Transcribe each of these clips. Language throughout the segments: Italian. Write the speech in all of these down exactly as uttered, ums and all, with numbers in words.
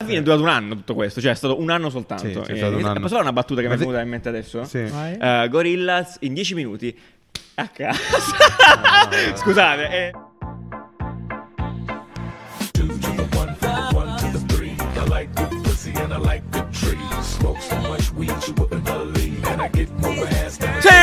Alla fine è durato un anno tutto questo, cioè è stato un anno soltanto. Sì, è stato un anno. Posso fare una battuta che mi è venuta in mente adesso? Sì. Uh, Gorillas in dieci minuti a casa. No. Scusate. Eh. Sì!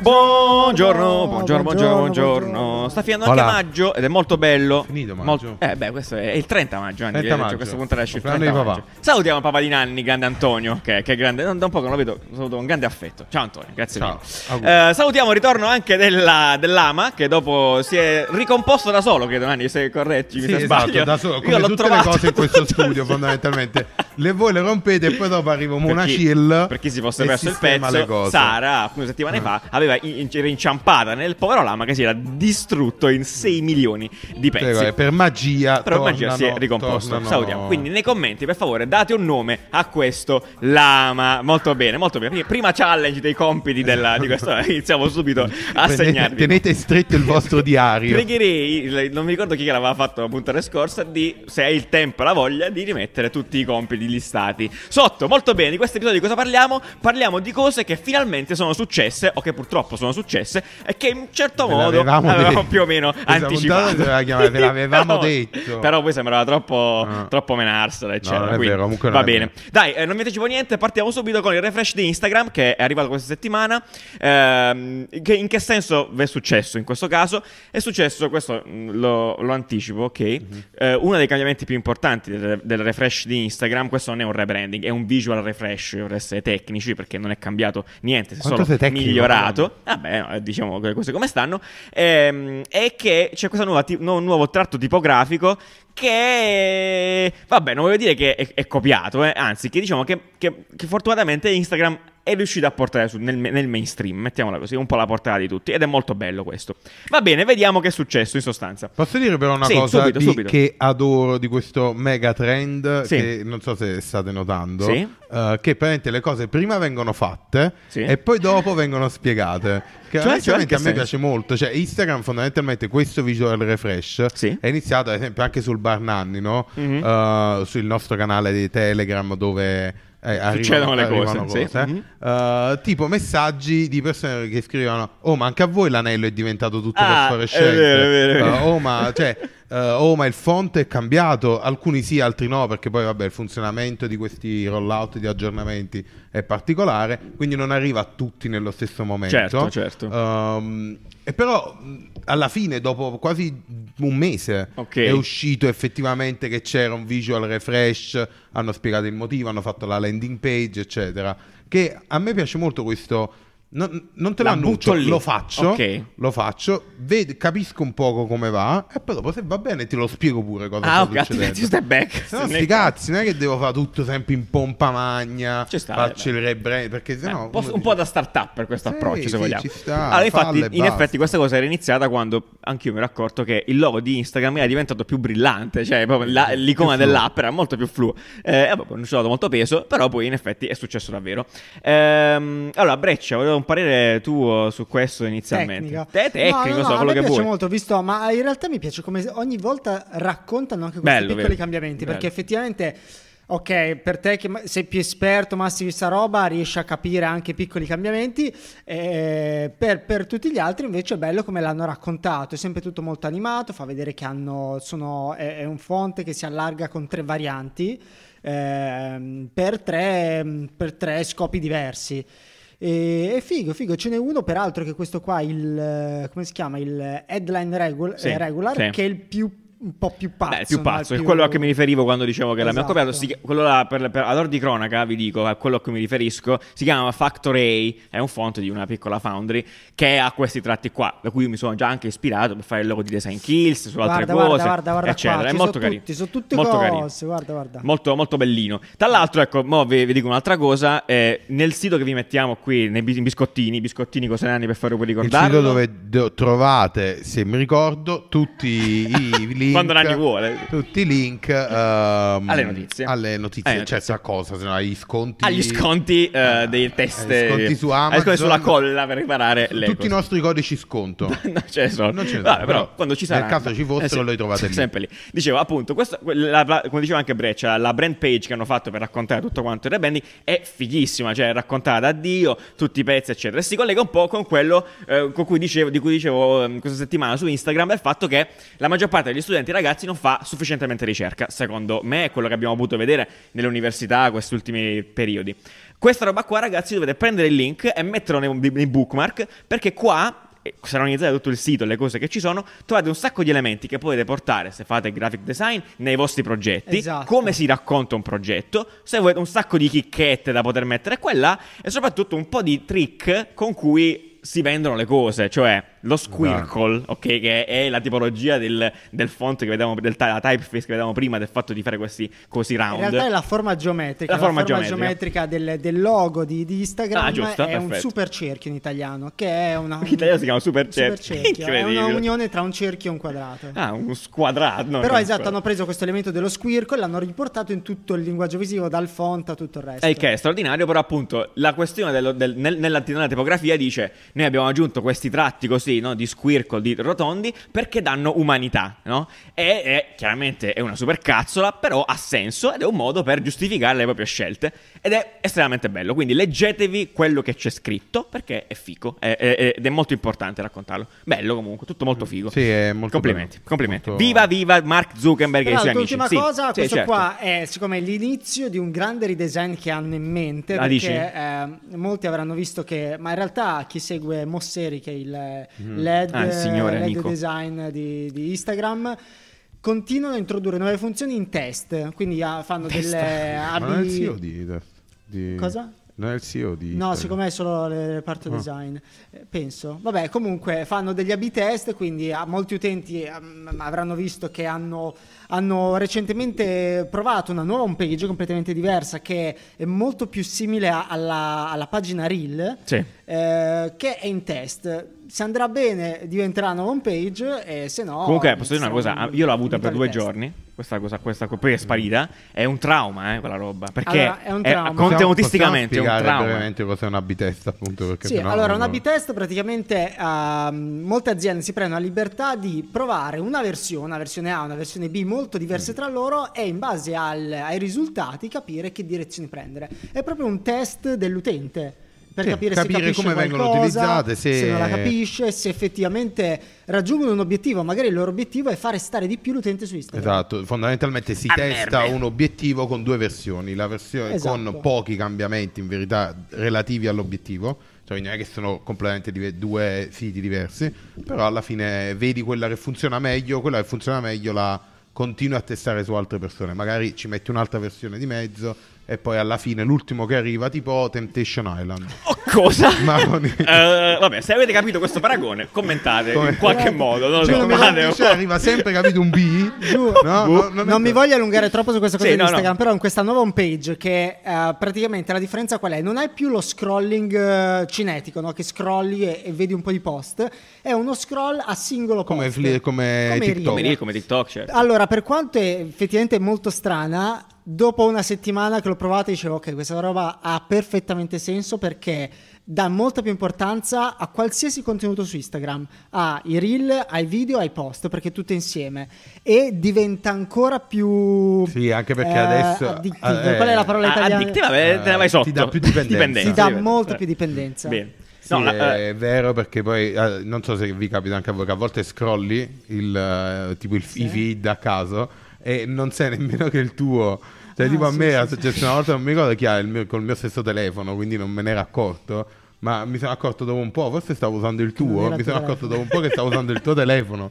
Buongiorno, buongiorno, buongiorno, buongiorno. Sta finendo anche maggio ed è molto bello. Finito maggio. Mol- eh beh, questo è il trenta maggio, Anni, trenta maggio. Cioè, questo punto esce il trenta maggio. Salutiamo papà di Nanni, grande Antonio, che, che è grande. Da un po' che non lo vedo, saluto con grande affetto. Ciao Antonio, grazie mille. Eh, salutiamo il ritorno anche della, dell'Ama, che dopo si è ricomposto da solo, credo Nanni, se correggi, sì, mi esatto, sbaglio. Da solo, come io l'ho tutte trovato le cose in questo studio fondamentalmente. Le voi le rompete e poi dopo arrivo Mona per chi, Chill. Per chi si fosse perso il pezzo, Sara, alcune settimane fa, aveva in, era inciampata nel povero Lama che si era distrutto in sei milioni di pezzi. Prego, per magia, però tornano, magia si è ricomposto. Tornano. Salutiamo. Quindi nei commenti, per favore, date un nome a questo Lama. Molto bene, molto bene. Quindi, prima challenge dei compiti della, di questo, iniziamo subito a segnarvi. Tenete stretto il vostro diario. Pregherei, non mi ricordo chi l'aveva fatto la puntata scorsa, di, se hai il tempo e la voglia, di rimettere tutti i compiti listati sotto. Molto bene, di questo episodio di cosa parliamo? Parliamo di cose che finalmente sono successe, o che purtroppo sono successe, e che in un certo ve modo avevamo più o meno anticipato. Ve l'avevamo però, detto, però poi sembrava troppo ah. troppo menarsela, eccetera. No, vero, comunque va bene. Dai, eh, non mi anticipo niente, partiamo subito con il refresh di Instagram che è arrivato questa settimana. Ehm, che in che senso è successo in questo caso? È successo, questo lo, lo anticipo, ok? Mm-hmm. Eh, uno dei cambiamenti più importanti del, del refresh di Instagram. Questo non è un rebranding, è un visual refresh per essere tecnici, perché non è cambiato niente, si è solo migliorato. Vabbè, ah, no, diciamo che cose come stanno. Ehm, è che c'è questo nuovo, no, nuovo tratto tipografico che, vabbè, non voglio dire che è, è copiato, eh, anzi, che diciamo che, che, che fortunatamente Instagram è riuscito a portare su, nel, nel mainstream, mettiamola così, un po' la portata di tutti, ed è molto bello questo. Va bene, vediamo che è successo in sostanza. Posso dire però una sì, cosa subito, di, subito. che adoro di questo mega trend, sì. che non so se state notando, sì. uh, che praticamente le cose prima vengono fatte sì. e poi dopo vengono spiegate. Che cioè, cioè, che a me senso? piace molto, cioè Instagram fondamentalmente questo visual refresh sì. è iniziato ad esempio anche sul Bar Nanni, no? Mm-hmm. uh, sul nostro canale di Telegram dove... Eh, arrivano, succedono le cose, cose sì. eh. mm-hmm. uh, tipo messaggi di persone che scrivono: oh, ma anche a voi l'anello è diventato tutto ah, fosforescente, è vero, è vero, è vero. Uh, oh ma cioè uh, oh ma il font è cambiato, alcuni sì, altri no, perché poi vabbè il funzionamento di questi rollout di aggiornamenti è particolare, quindi non arriva a tutti nello stesso momento. Certo, certo. Um, e però alla fine dopo quasi un mese okay. è uscito effettivamente che c'era un visual refresh, hanno spiegato il motivo, hanno fatto la landing page eccetera, che a me piace molto questo. Non, non te lo annuncio, lo faccio, okay. lo faccio, ved- capisco un poco come va e poi dopo se va bene ti lo spiego pure cosa ah, sta okay, succedendo. Ah, step back. Se no, sti cazzi, non è che devo fare tutto sempre in pompa magna, sta, faccio il rebrand, perché sennò eh, un, po', un po' da startup per questo sì, approccio se sì, vogliamo. Ci sta, allora, infatti, in basta. effetti questa cosa era iniziata quando anch'io mi ero accorto che il logo di Instagram era diventato più brillante, cioè proprio la, l'icona dell'app era molto più fluo. Eh, vabbè, non ci ho dato molto peso, però poi in effetti è successo davvero. Ehm, allora, Breccia, volevo un parere tuo su questo inizialmente. Te tecnico, no, no, so no, quello che vuoi. A me piace molto, visto, ma in realtà mi piace come ogni volta raccontano anche questi bello, piccoli bello. cambiamenti, bello. perché effettivamente ok, per te che sei più esperto, Massi, di questa roba, riesci a capire anche piccoli cambiamenti, eh, per, per tutti gli altri invece è bello come l'hanno raccontato, è sempre tutto molto animato, fa vedere che hanno sono è, è un font che si allarga con tre varianti eh, per, tre, per tre scopi diversi. E figo, figo, ce n'è uno peraltro che questo qua, il come si chiama, il headline regul- sì, regular sì. che è il più un po' più pazzo. Beh, più pazzo, è più... quello a che mi riferivo quando dicevo che esatto. l'abbiamo copiato, si, quello là per, per ad ora di cronaca vi dico, a quello a cui mi riferisco, si chiama Factoray, è un font di una piccola foundry che ha questi tratti qua, da cui io mi sono già anche ispirato per fare il logo di Design Hills, su altre guarda, cose, guarda, guarda, guarda eccetera, qua, è molto carino. Tutti, sono tutte molto cose, carino. guarda, guarda. Molto molto bellino. Tra l'altro, ecco, mo vi, vi dico un'altra cosa, eh, nel sito che vi mettiamo qui nei biscottini, biscottini cosa ne per fare per ricordarlo. Il sito dove do, trovate, se mi ricordo, tutti i link, quando Nani vuole, tutti i link um, alle notizie, alle notizie, alle notizie. Cioè a cosa, se no, agli sconti, agli sconti uh, dei test, agli sconti su Amazon, sconti sulla colla per riparare le tutti cose. I nostri codici sconto no, cioè sono. non ce ne sono, vabbè, però quando ci saranno, nel caso ci fossero, eh sì, lo trovate lì. Sempre lì. Dicevo appunto questa, la, la, come diceva anche Breccia, la brand page che hanno fatto per raccontare tutto quanto il rebranding è fighissima, cioè raccontata da Dio, tutti i pezzi eccetera, e si collega un po' con quello eh, con cui dicevo, di cui dicevo eh, questa settimana su Instagram, del fatto che la maggior parte degli studenti ragazzi non fa sufficientemente ricerca, secondo me è quello che abbiamo potuto vedere nelle università questi ultimi periodi. Questa roba qua ragazzi dovete prendere il link e metterlo nei, nei bookmark, perché qua, se analizzate tutto il sito, le cose che ci sono, trovate un sacco di elementi che potete portare se fate graphic design nei vostri progetti, esatto, come si racconta un progetto, se volete un sacco di chicchette da poter mettere qua e là, e soprattutto un po' di trick con cui si vendono le cose, cioè lo squircle, ok, che è la tipologia del, del font che vedevamo, del la typeface che vedevamo prima, del fatto di fare questi così round. In realtà è la forma geometrica, la forma, la forma geometrica, geometrica del, del logo di, di Instagram, ah, giusto, è perfetto. Un super cerchio in italiano, che è una, in italiano si chiama super cerchio, è una unione tra un cerchio e un quadrato. Ah, un squadrato. No, però esatto, hanno preso questo elemento dello squircle e l'hanno riportato in tutto il linguaggio visivo, dal font a tutto il resto. E che è straordinario, però appunto la questione dello, del, nel, nella, nella tipografia dice: noi abbiamo aggiunto questi tratti così, no, di squircle, di rotondi, perché danno umanità, no? E è, chiaramente è una supercazzola, però ha senso ed è un modo per giustificare le proprie scelte, ed è estremamente bello. Quindi leggetevi quello che c'è scritto, perché è figo, è, è, ed è molto importante raccontarlo. Bello comunque, tutto molto figo. Sì, è molto complimenti, bello. Complimenti. Molto... Viva viva Mark Zuckerberg e i suoi amici. L'ultima sì, cosa, sì, questo certo. qua è siccome è l'inizio di un grande redesign che hanno in mente, ah, perché eh, molti avranno visto che, ma in realtà chi segue Mosseri, che è il mm. lead, ah, il signore, lead design di, di Instagram, continuano a introdurre nuove funzioni in test, quindi fanno test. delle ab... Ma non è il C E O di, di... cosa? Non è il C E O di... No, siccome è solo il reparto oh. design, penso. Vabbè, comunque fanno degli A B test, quindi molti utenti um, avranno visto che hanno, hanno recentemente provato una nuova home page completamente diversa, che è molto più simile alla, alla pagina Reel, sì. eh, che è in test. Se andrà bene diventerà una home page, e se no... Comunque posso dire una cosa, io l'ho avuta per due test. giorni. Questa cosa, questa poi è sparita. È un trauma, eh, quella roba. Perché allora, è un trauma. È, contenutisticamente possiamo, possiamo è un trauma. Cosa è un A B test, appunto? Perché sì, allora un A B test praticamente uh, molte aziende si prendono la libertà di provare una versione, una versione A, una versione B molto diverse mm. tra loro, e in base al, ai risultati capire che direzione prendere. È proprio un test dell'utente, per sì, capire, capire se come vengono qualcosa, utilizzate, se... se non la capisce, se effettivamente raggiungono un obiettivo. Magari il loro obiettivo è fare stare di più l'utente su Instagram. Esatto, fondamentalmente si a testa merda. un obiettivo con due versioni, la versione esatto. con pochi cambiamenti in verità relativi all'obiettivo, cioè non è che sono completamente dive- due siti diversi, però alla fine vedi quella che funziona meglio, quella che funziona meglio la continui a testare su altre persone, magari ci metti un'altra versione di mezzo, e poi alla fine l'ultimo che arriva tipo Temptation Island. Oh, cosa? Ma con... uh, vabbè, se avete capito questo paragone commentate Come... in qualche modo, non cioè, lo so, cioè, arriva sempre capito un B Giù, no, no, no, non, non mi voglio allungare troppo su questa cosa sì, di no, Instagram no. Però in questa nuova home page che uh, praticamente la differenza qual è? Non è più lo scrolling uh, cinetico, no? Che scrolli e, e vedi un po' di post, è uno scroll a singolo come post fli- come, come TikTok, reel, come TikTok certo. Allora, per quanto è effettivamente molto strana, dopo una settimana che l'ho provata dicevo ok, questa roba ha perfettamente senso, perché dà molta più importanza a qualsiasi contenuto su Instagram, ai reel, ai video, ai post, perché tutto insieme, e diventa ancora più sì, anche perché eh, adesso addictivo. Eh, qual è la parola italiana? Addictiva, te la vai sotto. Ti dà più dipendenza. Ti dà molta più dipendenza. Bene. Sì, no, la, è uh, vero, perché poi uh, non so se vi capita anche a voi che a volte scrolli il uh, tipo il, sì. i feed a caso e non sai nemmeno che il tuo, cioè ah, tipo sì, a me era sì, successo sì. una volta, non mi ricordo chi ha il mio, col mio stesso telefono, quindi non me ne ero accorto, ma mi sono accorto dopo un po', forse stavo usando il tuo, mi sono accorto dopo un po' che stavo usando il tuo telefono.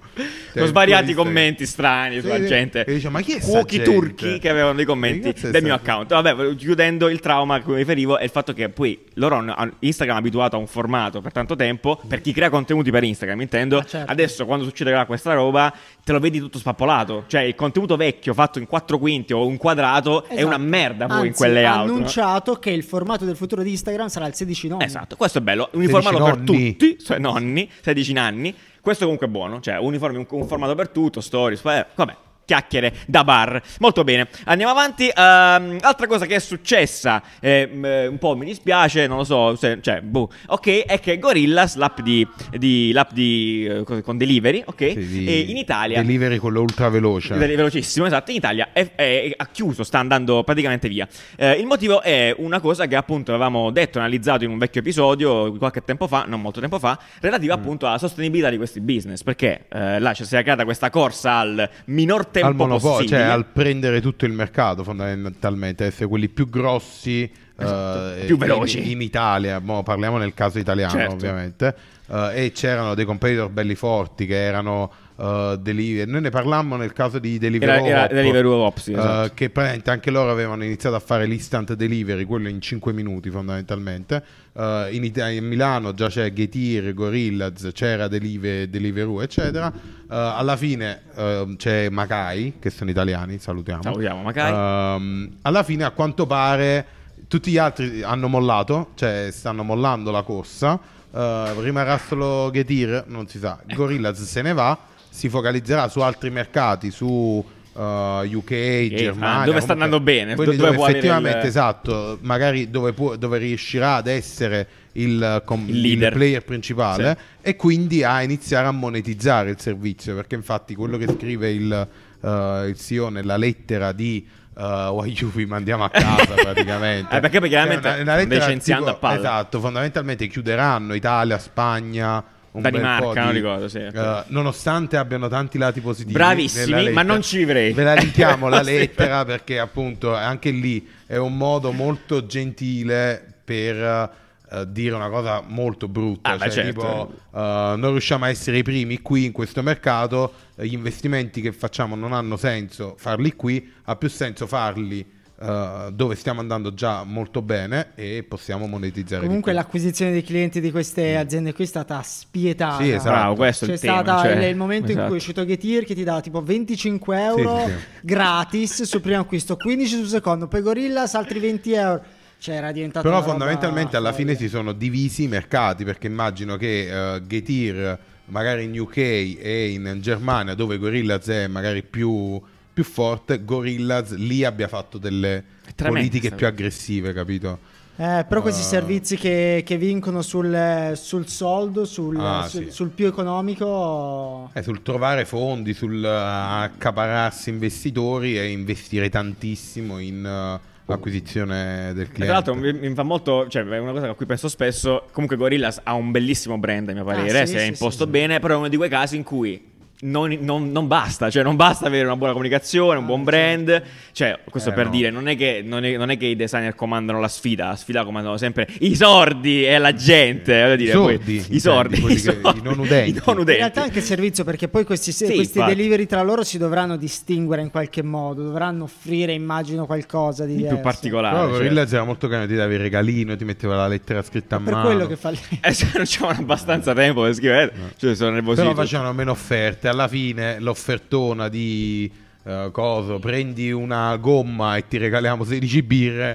Cioè, ho svariati commenti che... strani sulla sì, gente, dice, ma chi è cuochi gente? Turchi che avevano dei commenti del mio account. Vabbè, chiudendo il trauma a cui mi riferivo è il fatto che poi loro hanno Instagram abituato a un formato per tanto tempo, per chi crea contenuti per Instagram intendo, ah, certo. Adesso quando succederà questa roba te lo vedi tutto spappolato, cioè il contenuto vecchio fatto in quattro quinti o un quadrato esatto. è una merda poi. Anzi, in quelle auto ha annunciato no? che il formato del futuro di Instagram sarà il sedici nove. Esatto, questo è bello, uniformarlo per tutti, nonni, sedici anni, Questo comunque è buono, cioè uniformi, un, un formato per tutto, stories, eh, vabbè, chiacchiere da bar. Molto bene, andiamo avanti. um, Altra cosa che è successa, eh, un po' mi dispiace, non lo so se, cioè, boh, ok, è che Gorillas, l'app di, di, l'app di eh, con Delivery, ok, sì, e in Italia Delivery, quello ultra veloce, velocissimo, esatto, in Italia è, è, ha chiuso, sta andando praticamente via. eh, Il motivo è una cosa che appunto avevamo detto, analizzato in un vecchio episodio qualche tempo fa, non molto tempo fa, relativa mm. appunto alla sostenibilità di questi business, perché eh, là ci cioè, si è creata questa corsa al minor tempo al monopolio, cioè al prendere tutto il mercato fondamentalmente, essere quelli più grossi, esatto, uh, più veloci in, in Italia, mo parliamo nel caso italiano, certo, ovviamente. Uh, e c'erano dei competitor belli forti che erano uh, Deliveroo, noi ne parlammo nel caso di Deliveroo, era, era Deliveroo Ops, sì, esatto, uh, che praticamente anche loro avevano iniziato a fare l'instant delivery, quello in cinque minuti fondamentalmente. uh, in, It- in Milano già c'è Getir, Gorillaz, c'era Deliver- Deliveroo eccetera. Uh, alla fine uh, c'è Macai, che sono italiani, salutiamo, salutiamo Macai. Uh, alla fine a quanto pare tutti gli altri hanno mollato, cioè stanno mollando la corsa. Uh, rimarrà solo Getir, non si sa. Gorillaz se ne va, si focalizzerà su altri mercati, su uh, U K, okay, Germania, dove sta andando bene, dove dove effettivamente il... esatto, magari dove, può, dove riuscirà ad essere il, com- il, leader. il player principale, sì, e quindi a iniziare a monetizzare il servizio, perché infatti quello che scrive il, uh, il C E O nella lettera di Uh, you, vi mandiamo a casa praticamente. eh, perché perché licenziando a palla. Esatto, fondamentalmente chiuderanno Italia, Spagna, un Danimarca, bel po' di, non ricordo, sì. uh, nonostante abbiano tanti lati positivi, bravissimi, ma non ci vivrei. Ve la linkiamo la lettera, perché appunto anche lì è un modo molto gentile per uh, dire una cosa molto brutta, ah, cioè, certo, tipo uh, non riusciamo a essere i primi qui in questo mercato, gli investimenti che facciamo non hanno senso farli qui, ha più senso farli uh, dove stiamo andando già molto bene e possiamo monetizzare. Comunque l'acquisizione dei clienti di queste aziende qui è stata spietata. Sì, esatto. Bravo, questo è il tema, stato cioè... il momento, esatto, in cui è uscito Getir che ti dà tipo venticinque euro, sì, sì, sì, gratis sul primo acquisto, quindici sul secondo, poi Gorillas altri venti euro. Cioè era diventato. Però fondamentalmente alla fine si sono divisi i mercati, perché immagino che uh, Getir magari in U K e in Germania, dove Gorillaz è magari più, più forte, Gorillaz lì abbia fatto delle politiche più aggressive, capito? Eh, però questi uh... servizi che, che vincono sul, sul soldo, sul, ah, sul, sì, sul più economico, eh, sul trovare fondi, sul uh, accaparrarsi investitori e investire tantissimo in... Uh, acquisizione del cliente. Tra l'altro mi, mi fa molto, cioè è una cosa a cui penso spesso. Comunque Gorillas ha un bellissimo brand a mio parere, ah, sì, se sì, è imposto sì, bene, sì. Però è uno di quei casi in cui non, non, non basta, cioè non basta avere una buona comunicazione, un buon brand, cioè questo eh, per no. dire non è, che, non, è, non è che i designer comandano la sfida, la sfida comandano sempre i sordi e la gente, voglio dire, sordi, poi, i sordi, i, sordi i, non udenti. i non udenti. In realtà anche il servizio, perché poi questi, sì, questi delivery tra loro si dovranno distinguere in qualche modo, dovranno offrire immagino qualcosa di, di più particolare. Però Gorillaz era molto carino, ti dava il regalino, ti metteva la lettera scritta a mano. Per quello che fa lì. Eh, cioè, non c'erano abbastanza tempo per scrivere, no. Cioè sono nervosito. Però facevano meno offerte. Alla fine l'offertona di uh, coso, prendi una gomma e ti regaliamo sedici birre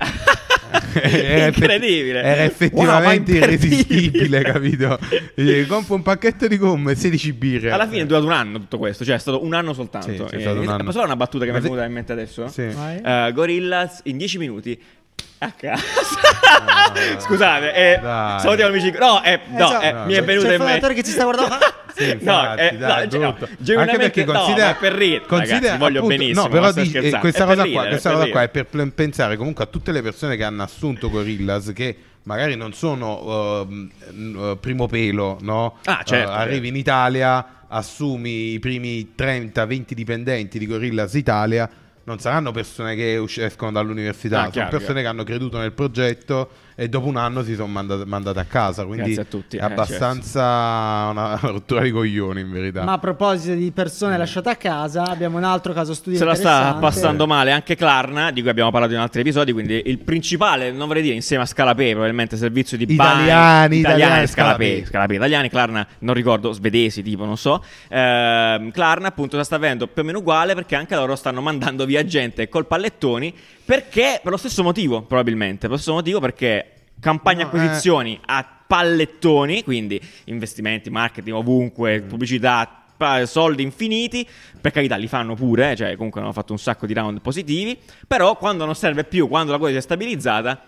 era incredibile, era effettivamente wow, irresistibile, capito? Compro un pacchetto di gomme e sedici birre. Alla fine è durato un anno tutto questo, cioè è stato un anno soltanto. Sì, è stato un anno. Posso fare una battuta che Ma mi è venuta se... in mente adesso? Sì. Uh, Gorillaz in dieci minuti a casa. Ah, scusate, eh, salutiamo gli amici. No, eh, no, eh, eh, no, mi è venuto in mente. C'è il fondatore che ci sta guardando. Sì, infatti, no, eh, dai, no, no, anche perché considera, no, per rid, considera ragazzi, voglio appunto, benissimo, no, però di, eh, questa è cosa qua, ridere, questa cosa qua è per pl- pensare comunque a tutte le persone che hanno assunto Gorillaz, che magari non sono uh, primo pelo, no? Ah, certo, uh, arrivi in Italia, assumi i primi trenta venti dipendenti di Gorillaz Italia, non saranno persone che escono dall'università, ah, sono chiaro, persone chiaro. che hanno creduto nel progetto e dopo un anno si sono mandate, mandate a casa, quindi a tutti, è abbastanza eh, una rottura di coglioni in verità. Ma a proposito di persone lasciate a casa, abbiamo un altro caso studio se interessante. Se la sta passando male anche Klarna, di cui abbiamo parlato in altri episodi, quindi il principale, non vorrei dire insieme a Scalapay probabilmente, servizio di italiani, bar, italiani, Scalapay, Scalapay italiani, Klarna non ricordo, svedesi tipo, non so, ehm, Klarna appunto la sta avendo più o meno uguale, perché anche loro stanno mandando via gente col pallettoni, perché per lo stesso motivo probabilmente, per lo stesso motivo perché campagna no, acquisizioni eh. a pallettoni, quindi investimenti, marketing ovunque, mm. pubblicità, soldi infiniti, per carità li fanno pure, cioè comunque hanno fatto un sacco di round positivi, però quando non serve più, quando la cosa si è stabilizzata,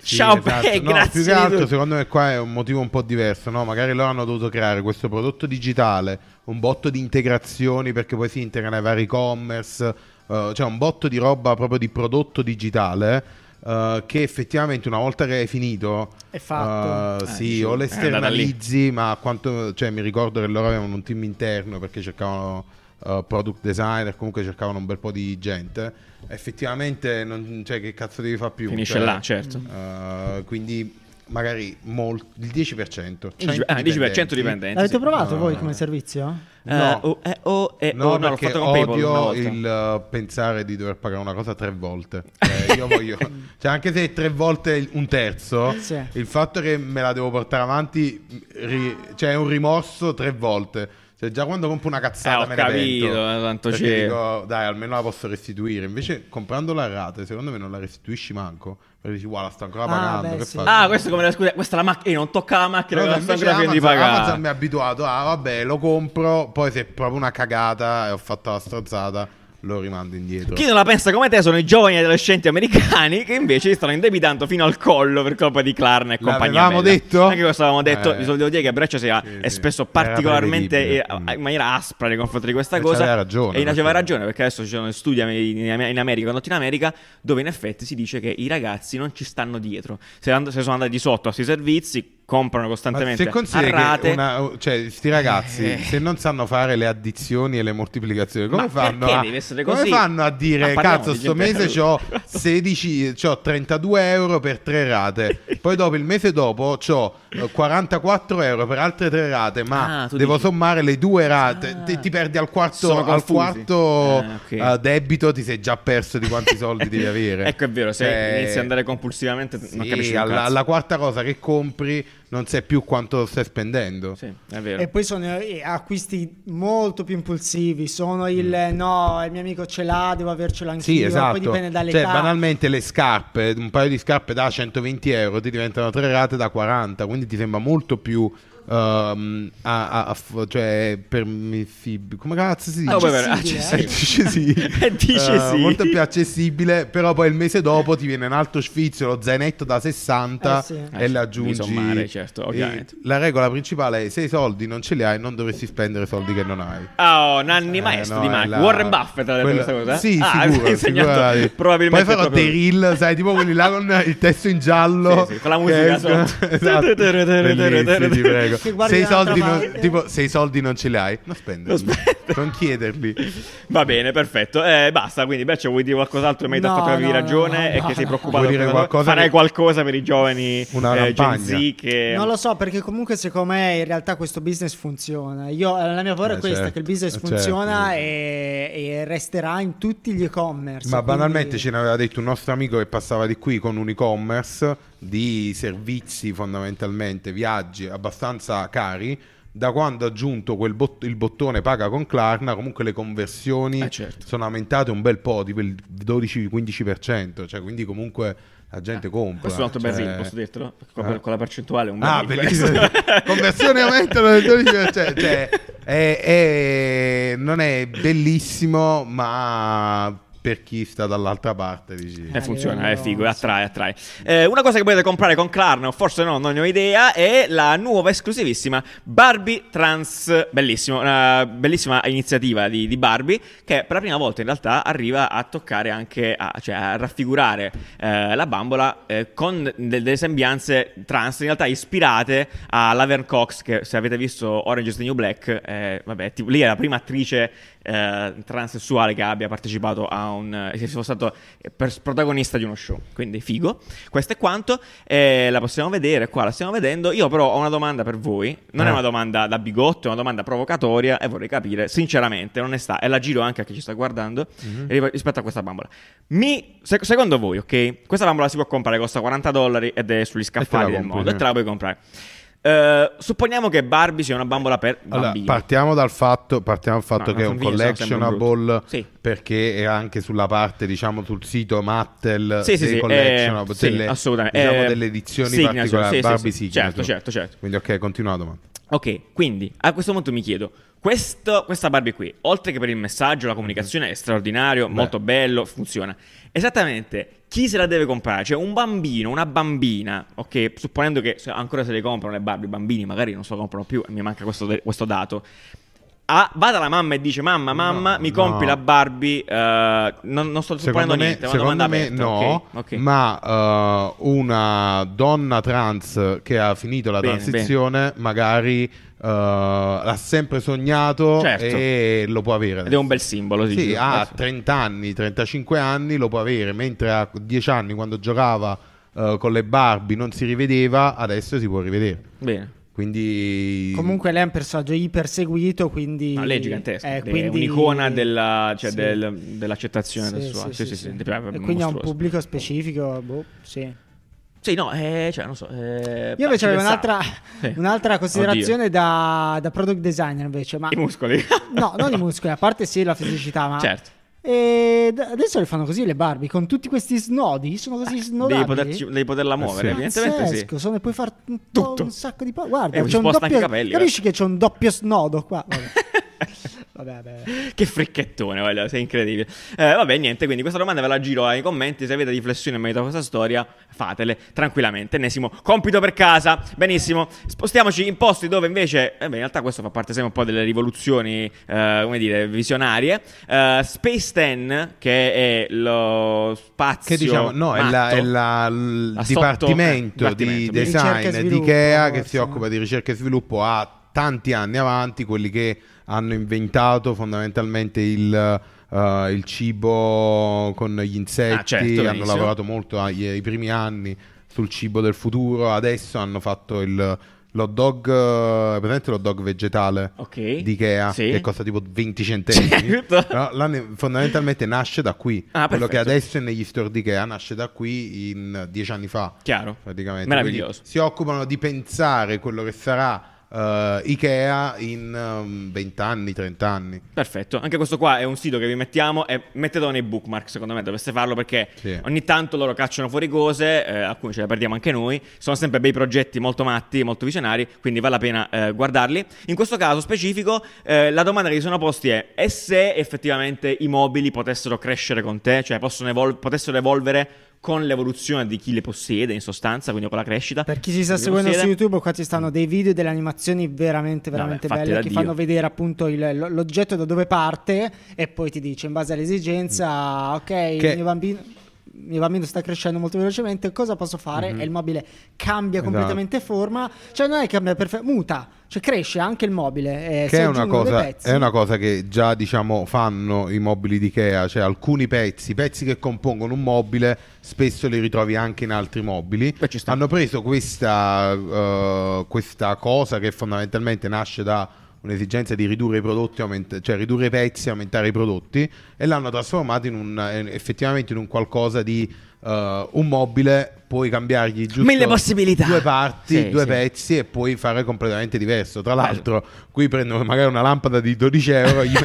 sì, ciao, esatto. beh, no, grazie. Più che altro secondo me qua è un motivo un po' diverso, no? Magari loro hanno dovuto creare questo prodotto digitale, un botto di integrazioni perché poi si integrano ai vari e-commerce, uh, cioè un botto di roba proprio di prodotto digitale. Uh, che effettivamente una volta che hai finito è fatto. Uh, eh, sì, diciamo, o le esternalizzi, ma quanto, cioè, mi ricordo che loro avevano un team interno perché cercavano uh, product designer, comunque cercavano un bel po' di gente. Effettivamente non, cioè, che cazzo devi fare più? Finisce cioè, là, certo. Uh, quindi magari molt- il dieci per cento, cioè ah, dieci per cento dipendenti. L'avete sì. provato no, voi come servizio? No, uh, oh, eh, oh, eh, no, oh, no, perché l'ho fatto con odio il uh, pensare di dover pagare una cosa tre volte. Cioè, io voglio, cioè, anche se tre volte un terzo, sì. il fatto che me la devo portare avanti, ri- cioè è un rimorso tre volte. Cioè, già quando compro una cazzata eh, me capito, ne vento, tanto c'è. Dico, dai, almeno la posso restituire. Invece, comprandola a rate, secondo me non la restituisci manco. Perché dici, wow, la sto ancora pagando. Ah, beh, che sì. ah questo come la scusa, questa è la macchina, non tocca la macchina, no, la sto ancora Amazon, pagare. Amazon mi ha abituato, ah vabbè, lo compro, poi se è proprio una cagata e ho fatto la strozzata, lo rimando indietro. Chi non la pensa come te sono i giovani adolescenti americani che invece stanno indebitando fino al collo per colpa di Klarna e compagnia. L'avevamo bella. detto? Anche questo avevamo detto. Vi eh, devo dire che a Breccia sia sì, è spesso sì. particolarmente in maniera aspra nei confronti di questa cosa. Aveva ragione. E aveva ragione perché adesso ci sono studi in America, condotti in America, dove in effetti si dice che i ragazzi non ci stanno dietro. Se, and- se sono andati di sotto a questi servizi, comprano costantemente ma se a rate una, cioè questi ragazzi eh. se non sanno fare le addizioni e le moltiplicazioni come, fanno a, come fanno a dire cazzo sto mese c'ho sedici c'ho trentadue euro per tre rate poi dopo il mese dopo c'ho quarantaquattro euro per altre tre rate ma ah, devo dici. sommare le due rate ah. ti, ti perdi al quarto, al quarto ah, okay. uh, debito ti sei già perso di quanti soldi devi avere ecco è vero se eh, inizi ad andare compulsivamente sì, non capisci alla, alla quarta cosa che compri non sai più quanto stai spendendo sì, è vero. E poi sono acquisti molto più impulsivi sono il mm. no il mio amico ce l'ha devo avercela anch'io sì, esatto. Poi dipende dall'età cioè, banalmente le scarpe un paio di scarpe da centoventi euro ti diventano tre rate da quaranta quindi ti sembra molto più Um, a, a, a, cioè per mi, come cazzo si dice? Oh, vabbè, accessibile, eh? Dice uh, sì. Molto più accessibile però poi il mese dopo ti viene un altro sfizio lo zainetto da sessanta eh, sì. e eh, le aggiungi sommare, certo, ovviamente. La regola principale è se i soldi non ce li hai non dovresti spendere soldi che non hai oh Nanni eh, maestro no, di Mac la... Warren Buffett ha detto questa cosa eh? Sì ah, sicuro, sicuro probabilmente poi farò dei reel sai tipo quelli là con il testo in giallo sì, sì, con la musica è... sotto esatto. Bellissimo ti prego se i soldi non, tipo, se i soldi non ce li hai non spenderli non, non chiederli va bene perfetto eh, basta quindi beh, cioè, vuoi dire qualcos'altro mi no, hai fatto capire no, ragione no, no, e no, che no, sei no. preoccupato vuoi dire qualcosa farei che... qualcosa per i giovani una eh, Gen Z che... non lo so perché comunque secondo me in realtà questo business funziona io la mia paura eh, è questa certo, che il business certo. funziona e, e resterà in tutti gli e-commerce ma quindi... banalmente ce ne aveva detto un nostro amico che passava di qui con un e-commerce di servizi fondamentalmente viaggi abbastanza cari da quando ha aggiunto quel bot- il bottone paga con Klarna comunque le conversioni eh certo. sono aumentate un bel po' tipo il dodici quindici per cento cioè quindi comunque la gente ah, compra questo è un altro cioè... bel posso dirtelo eh? Con la percentuale un ah, bellissimo conversioni aumentano del dodici per cento cioè, è, è... non è bellissimo ma per chi sta dall'altra parte dici. Eh, funziona, è figo, attrae, attrae eh, una cosa che potete comprare con Klarna, o forse no, non ne ho idea, è la nuova esclusivissima Barbie Trans. Bellissimo, una bellissima iniziativa di, di Barbie che per la prima volta in realtà arriva a toccare anche, a, cioè a raffigurare eh, la bambola eh, con de- delle sembianze trans in realtà ispirate a Laverne Cox che se avete visto Orange Is the New Black eh, vabbè, tipo, lì è la prima attrice eh, transessuale che abbia partecipato a un, sono stato protagonista di uno show quindi figo questo è quanto eh, la possiamo vedere qua la stiamo vedendo io però ho una domanda per voi non eh. è una domanda da bigotto è una domanda provocatoria e vorrei capire sinceramente onestà e la giro anche a chi ci sta guardando mm-hmm. rispetto a questa bambola mi se, secondo voi ok questa bambola si può comprare costa quaranta dollari ed è sugli scaffali del mondo e te la puoi comprare Uh, supponiamo che Barbie sia una bambola per bambini. Allora, partiamo dal fatto, partiamo dal fatto no, che è un collectionable, sì. Perché è anche sulla parte, diciamo, sul sito Mattel, sì, sì, sì, collectionable, eh, delle, sì, assolutamente, diciamo, eh, delle edizioni signature, particolari, sì, Barbie, sì, sì, certo, certo, certo. Quindi ok, continua la domanda. Ok, quindi a questo punto mi chiedo, questo, questa Barbie qui, oltre che per il messaggio, la comunicazione è straordinario, beh, molto bello, funziona. Esattamente chi se la deve comprare? Cioè un bambino, una bambina, ok, supponendo che ancora se le comprano le Barbie, i bambini magari non se lo comprano più, e mi manca questo, questo dato. Ah, va dalla mamma e dice: mamma, mamma, no, mi compri no. la Barbie. Uh, non, non sto supponendo niente. Ma secondo me aperta, no, okay, okay. Ma uh, una donna trans che ha finito la bene, transizione, bene. magari uh, l'ha sempre sognato, certo, e lo può avere. Adesso. Ed è un bel simbolo. Sì, dice. Ha trenta anni, trentacinque anni, lo può avere, mentre a dieci anni, quando giocava uh, con le Barbie, non si rivedeva, adesso si può rivedere. Bene. Quindi... Comunque lei è un personaggio iperseguito, quindi... No, lei è gigantesca, eh, quindi... è un'icona della, cioè sì. del, dell'accettazione sì, sessuale. Sì, sì, sì, sì, sì. E quindi ha un pubblico specifico, boh, sì. Sì, no, eh, cioè, non so. Eh, Io invece avevo un'altra, sì. un'altra considerazione da, da product designer invece, ma... I muscoli? No, non no. i muscoli, a parte sì la fisicità, ma... Certo. E adesso le fanno così le Barbie, con tutti questi snodi, sono così snodati. Devi, poterci, devi poterla muovere, eh sì, evidentemente sì. Sono, puoi fare un, tutto. un sacco di po'. Guarda, eh, c'è un doppio, anche i capelli, capisci eh. che c'è un doppio snodo qua. Vabbè. Vabbè, vabbè. Che fricchettone, voglio, sei incredibile. Eh, vabbè, niente, quindi questa domanda ve la giro ai commenti, se avete riflessioni in merito a questa storia, fatele tranquillamente. Ennesimo compito per casa. Benissimo. Spostiamoci in posti dove invece, eh beh, in realtà questo fa parte sempre un po' delle rivoluzioni, eh, come dire, visionarie. Eh, SPACE dieci, che è lo spazio, che diciamo, no, matto, è la, è la, l- la dipartimento, sotto, dipartimento di design di Ikea, che si occupa di ricerca e sviluppo a tanti anni avanti, quelli che hanno inventato fondamentalmente il, uh, il cibo con gli insetti, ah, certo, hanno lavorato molto agli, ai primi anni sul cibo del futuro, adesso hanno fatto il... l'hot dog, presente l'hot dog vegetale, okay, di Ikea, sì, che costa tipo venti centesimi, certo, no, fondamentalmente nasce da qui, ah, quello perfetto, che adesso è negli store di Ikea nasce da qui in dieci anni fa, chiaro, praticamente. Meraviglioso. Quindi si occupano di pensare quello che sarà Uh, Ikea in um, venti anni, trenta anni. Perfetto, anche questo qua è un sito che vi mettiamo, e mettetelo nei bookmark, secondo me dovreste farlo, perché sì, ogni tanto loro cacciano fuori cose, eh, alcune ce le perdiamo anche noi, sono sempre bei progetti molto matti, molto visionari, quindi vale la pena eh, guardarli. In questo caso specifico eh, la domanda che si sono posti è: e se effettivamente i mobili potessero crescere con te, cioè possono evol- potessero evolvere con l'evoluzione di chi le possiede, in sostanza, quindi con la crescita. Per chi si sta chi seguendo possiede. su YouTube, qua ci stanno dei video e delle animazioni veramente veramente no, beh, belle, che Dio. fanno vedere appunto il, l'oggetto da dove parte, e poi ti dice in base all'esigenza, ok, che... il mio bambino il mio bambino sta crescendo molto velocemente, cosa posso fare? Mm-hmm. E il mobile cambia esatto. completamente forma, cioè non è che cambia, perfe- muta, cioè cresce anche il mobile, eh, che è una cosa pezzi... è una cosa che già, diciamo, fanno i mobili di Ikea, cioè alcuni pezzi pezzi che compongono un mobile spesso li ritrovi anche in altri mobili. Hanno preso questa uh, questa cosa che fondamentalmente nasce da un'esigenza di ridurre i prodotti, aumenta- cioè ridurre i pezzi, aumentare i prodotti, e l'hanno trasformato in un, effettivamente in un qualcosa di uh, un mobile, puoi cambiargli giusto mille possibilità, due parti, sì, due sì. pezzi, e puoi fare completamente diverso. Tra l'altro qui prendono magari una lampada di dodici euro, gli,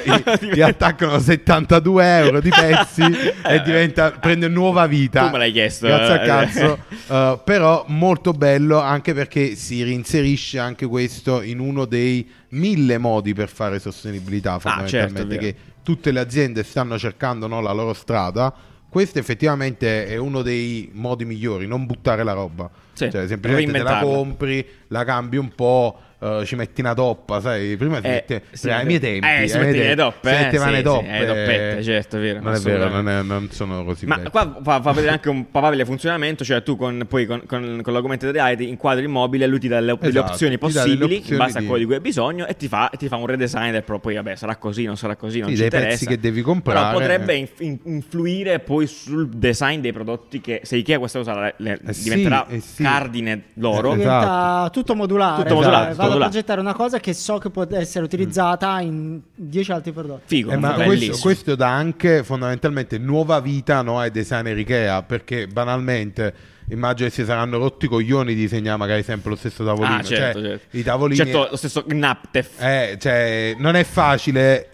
gli attaccano settantadue euro di pezzi e diventa, prende nuova vita. Tu me l'hai chiesto, cazzo a cazzo. uh, però molto bello, anche perché si reinserisce anche questo in uno dei mille modi per fare sostenibilità, fondamentalmente, ah, certo, che tutte le aziende stanno cercando, no, la loro strada. Questo effettivamente è uno dei modi migliori, non buttare la roba, sì, cioè semplicemente te la compri, la cambi un po', uh, ci metti una toppa, sai, prima si eh, mette, sì, ai miei tempi, eh, si metteva le toppe, si metteva le toppe, certo, vero, non è vero, non, è, non sono così. Ma bello. Qua fa, fa vedere anche un papabile funzionamento, cioè tu con, poi con, con, con l'augmented reality inquadri il mobile, lui ti dà le, esatto, le opzioni possibili, le opzioni in base di... a quello di cui hai bisogno, e ti fa, ti fa un redesign del proprio, poi vabbè sarà così, non sarà così, non sì, ci interessa, pezzi che devi comprare, però potrebbe eh. in, influire poi sul design dei prodotti, che se Ikea questa cosa le, le, eh, diventerà eh, sì. cardine loro, diventa tutto modulare, tutto modulare. Vado a progettare una cosa che so che può essere utilizzata in dieci altri prodotti. Figo, eh, ma questo, questo dà anche fondamentalmente nuova vita, no, ai designer Ikea, perché banalmente immagino che si saranno rotti i coglioni di disegnare magari sempre lo stesso tavolino. Ah, certo, cioè, certo. I tavolini, certo, lo stesso Gnaptef. Eh, cioè, non è facile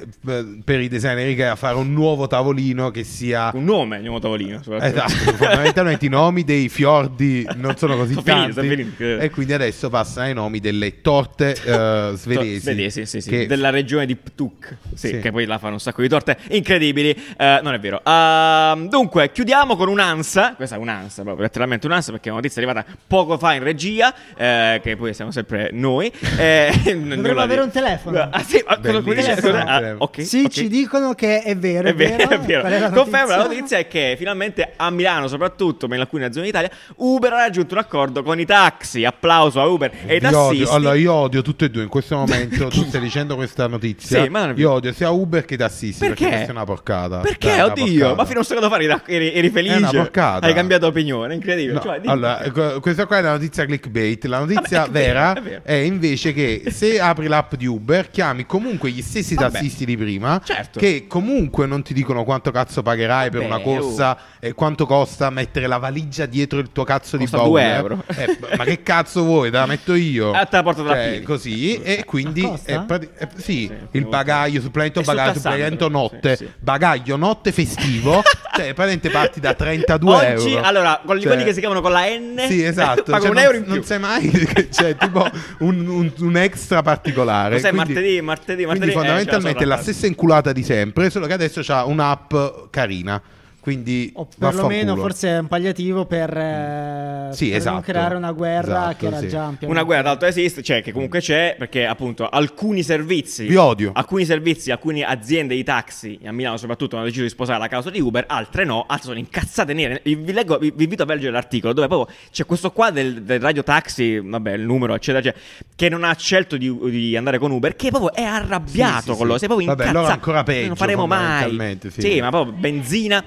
per i designer Ikea fare un nuovo tavolino che sia un nome, un nuovo tavolino. Esatto. Fondamentalmente i nomi dei fiordi non sono così so tanti, so finito, so finito. E quindi adesso passano ai nomi delle torte uh, svedesi, svedesi sì, sì, che... della regione di Ptuk, sì, sì. Che poi la fanno un sacco di torte incredibili. Uh, non è vero. Uh, dunque chiudiamo con un'ansa. Questa è un'ansa proprio, letteralmente un'ansa, perché è una notizia arrivata poco fa in regia, eh, che poi siamo sempre noi. Eh, dovremmo avere un telefono. Ah, sì, telefono. Ah, okay, sì okay. Ci dicono che è vero, è, è vero, vero, è vero. È la conferma, la notizia è che finalmente a Milano, soprattutto, ma in alcune zone d'Italia, Uber ha raggiunto un accordo con i taxi. Applauso a Uber e ai tassisti. Odio, allora io odio tutti e due in questo momento. Tu stai dicendo questa notizia, sì, ma io odio sia Uber che i tassisti, perché, perché questa è una porcata. Perché? Dai, oddio, porcata. Ma fino a un secondo fa eri, eri felice, è una porcata. Hai cambiato opinione, incredibile. No, cioè, allora, questa qua è la notizia clickbait. La notizia Vabbè, è vera è, vero. È invece che se apri l'app di Uber chiami comunque gli stessi Vabbè. tassisti di prima, certo. Che comunque non ti dicono quanto cazzo pagherai Vabbè, per una corsa uh. e quanto costa mettere la valigia dietro il tuo cazzo costa di baule. due euro eh, ma che cazzo vuoi? Te la metto io. Ah, te la porto da eh, piedi. Così eh, e quindi è, è, sì, sì, il bagaglio, supplemento bagaglio, supplemento notte, sì, sì. bagaglio notte festivo. Cioè praticamente parti da trentadue Oggi, euro. Oggi allora con cioè, quelli che si chiamano con la N. Sì, esatto. Pago cioè, un non, euro in più. Non sai mai c'è cioè, tipo un, un, un extra particolare. Lo sai, quindi, martedì, martedì, martedì. Quindi fondamentalmente eh, la, la stessa inculata di sempre, solo che adesso c'ha un'app carina. Quindi o perlomeno forse è un palliativo per, eh, sì, per esatto, non creare una guerra esatto, che era sì. già ampia. Una guerra d'altro esiste, cioè che comunque c'è, perché appunto alcuni servizi vi odio. Alcuni servizi, alcune aziende di taxi a Milano soprattutto hanno deciso di sposare la causa di Uber, altre no, altre sono incazzate nere. Vi leggo, vi, vi invito a leggere l'articolo dove proprio c'è questo qua del, del radio taxi, vabbè il numero eccetera, cioè, che non ha scelto di, di andare con Uber, che proprio è arrabbiato sì, sì, con loro, sì. Sei proprio vabbè, incazzato. Allora ancora peggio, non faremo mai. Sì. sì, ma proprio benzina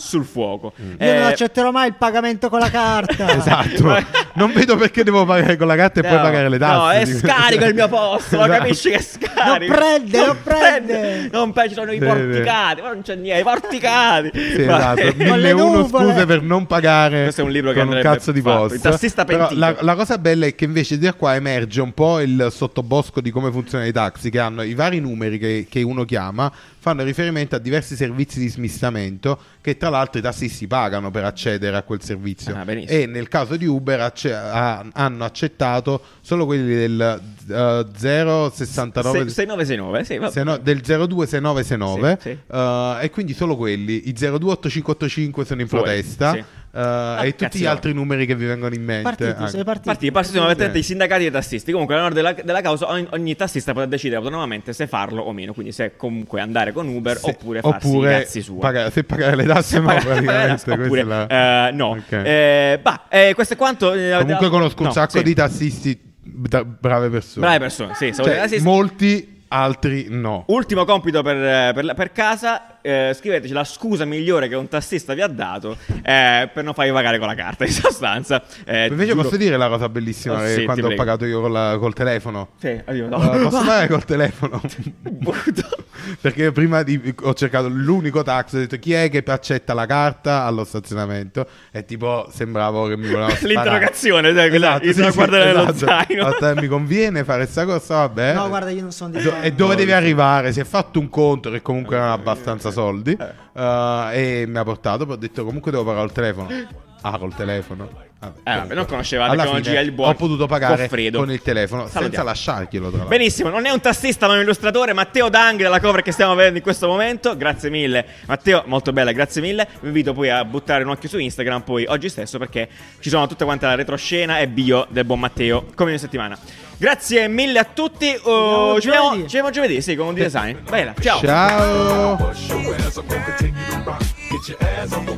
sul fuoco. Mm. Io eh, non accetterò mai il pagamento con la carta. Esatto. Non vedo perché devo pagare con la carta e no, poi pagare le tasse. No, è scarico il mio posto. Lo esatto. capisci che scarico? Non prende, non, non prende. prende. Non prende, ci sono i porticati. Ma non c'è niente, i porticati. Sì, esatto. Mille e uno scuse per non pagare. Questo è un libro che con un cazzo di posto. Il tassista pentito. Però la, la cosa bella è che invece da qua emerge un po' il sottobosco di come funzionano i taxi, che hanno i vari numeri che, che uno chiama, fanno riferimento a diversi servizi di smistamento che tra l'altro i tassisti pagano per accedere a quel servizio. Ah, e nel caso di Uber acce- ha, hanno accettato solo quelli del uh, zero sessantanove sei nove sei nove sì, va- no, del zero due sei nove sei nove sì, sì. Uh, e quindi solo quelli, i zero due otto cinque otto cinque sono in Fuori, protesta sì. Uh, ah, e tutti gli altri numeri che vi vengono in mente. Partiti, sei partito. Partiti, partiti, partiti sì. I sindacati dei tassisti. Comunque all'onore della, della causa ogni, ogni tassista potrà decidere autonomamente se farlo o meno. Quindi se comunque andare con Uber se, oppure, oppure farsi i cazzi paga, se pagare le tasse no, praticamente oppure, la... uh, no. Okay. Eh, bah, eh, questo è quanto eh, comunque la... conosco no, un sacco sì. di tassisti da, brave persone. Brave persone, sì, cioè, molti altri no. Ultimo compito per, per, per casa, eh, scriveteci la scusa migliore che un tassista vi ha dato eh, per non farvi pagare con la carta, in sostanza. Eh, Invece giuro... posso dire la cosa bellissima oh, che sì, quando ho pagato io con la, col telefono. Sì, addio, no. uh, posso pagare col telefono? Perché prima di, ho cercato l'unico taxi, ho detto chi è che accetta la carta allo stazionamento e tipo sembravo che mi voleva sparare. L'interrogazione, cioè, esatto, sì, sì, guardare esatto. Lo zaino. Mi conviene fare questa cosa, vabbè. No, guarda, io non sono di e dove no, devi arrivare? Si è fatto un conto che comunque eh, non ha abbastanza eh, soldi eh. Uh, e mi ha portato, poi ho detto comunque devo pagare il telefono. Ah, col telefono. Vabbè, eh, vabbè, non conosceva la tecnologia, il buon ho potuto pagare Goffredo. Con il telefono Salutiamo. Senza lasciarglielo tra benissimo, non è un tassista ma un illustratore, Matteo Dang, della cover che stiamo vedendo in questo momento. Grazie mille Matteo, molto bella, grazie mille. Vi invito poi a buttare un occhio su Instagram poi oggi stesso, perché ci sono tutte quante la retroscena e bio del buon Matteo come ogni settimana. Grazie mille a tutti, uh, ci vediamo giovedì. giovedì sì, con un design. Bella, ciao ciao.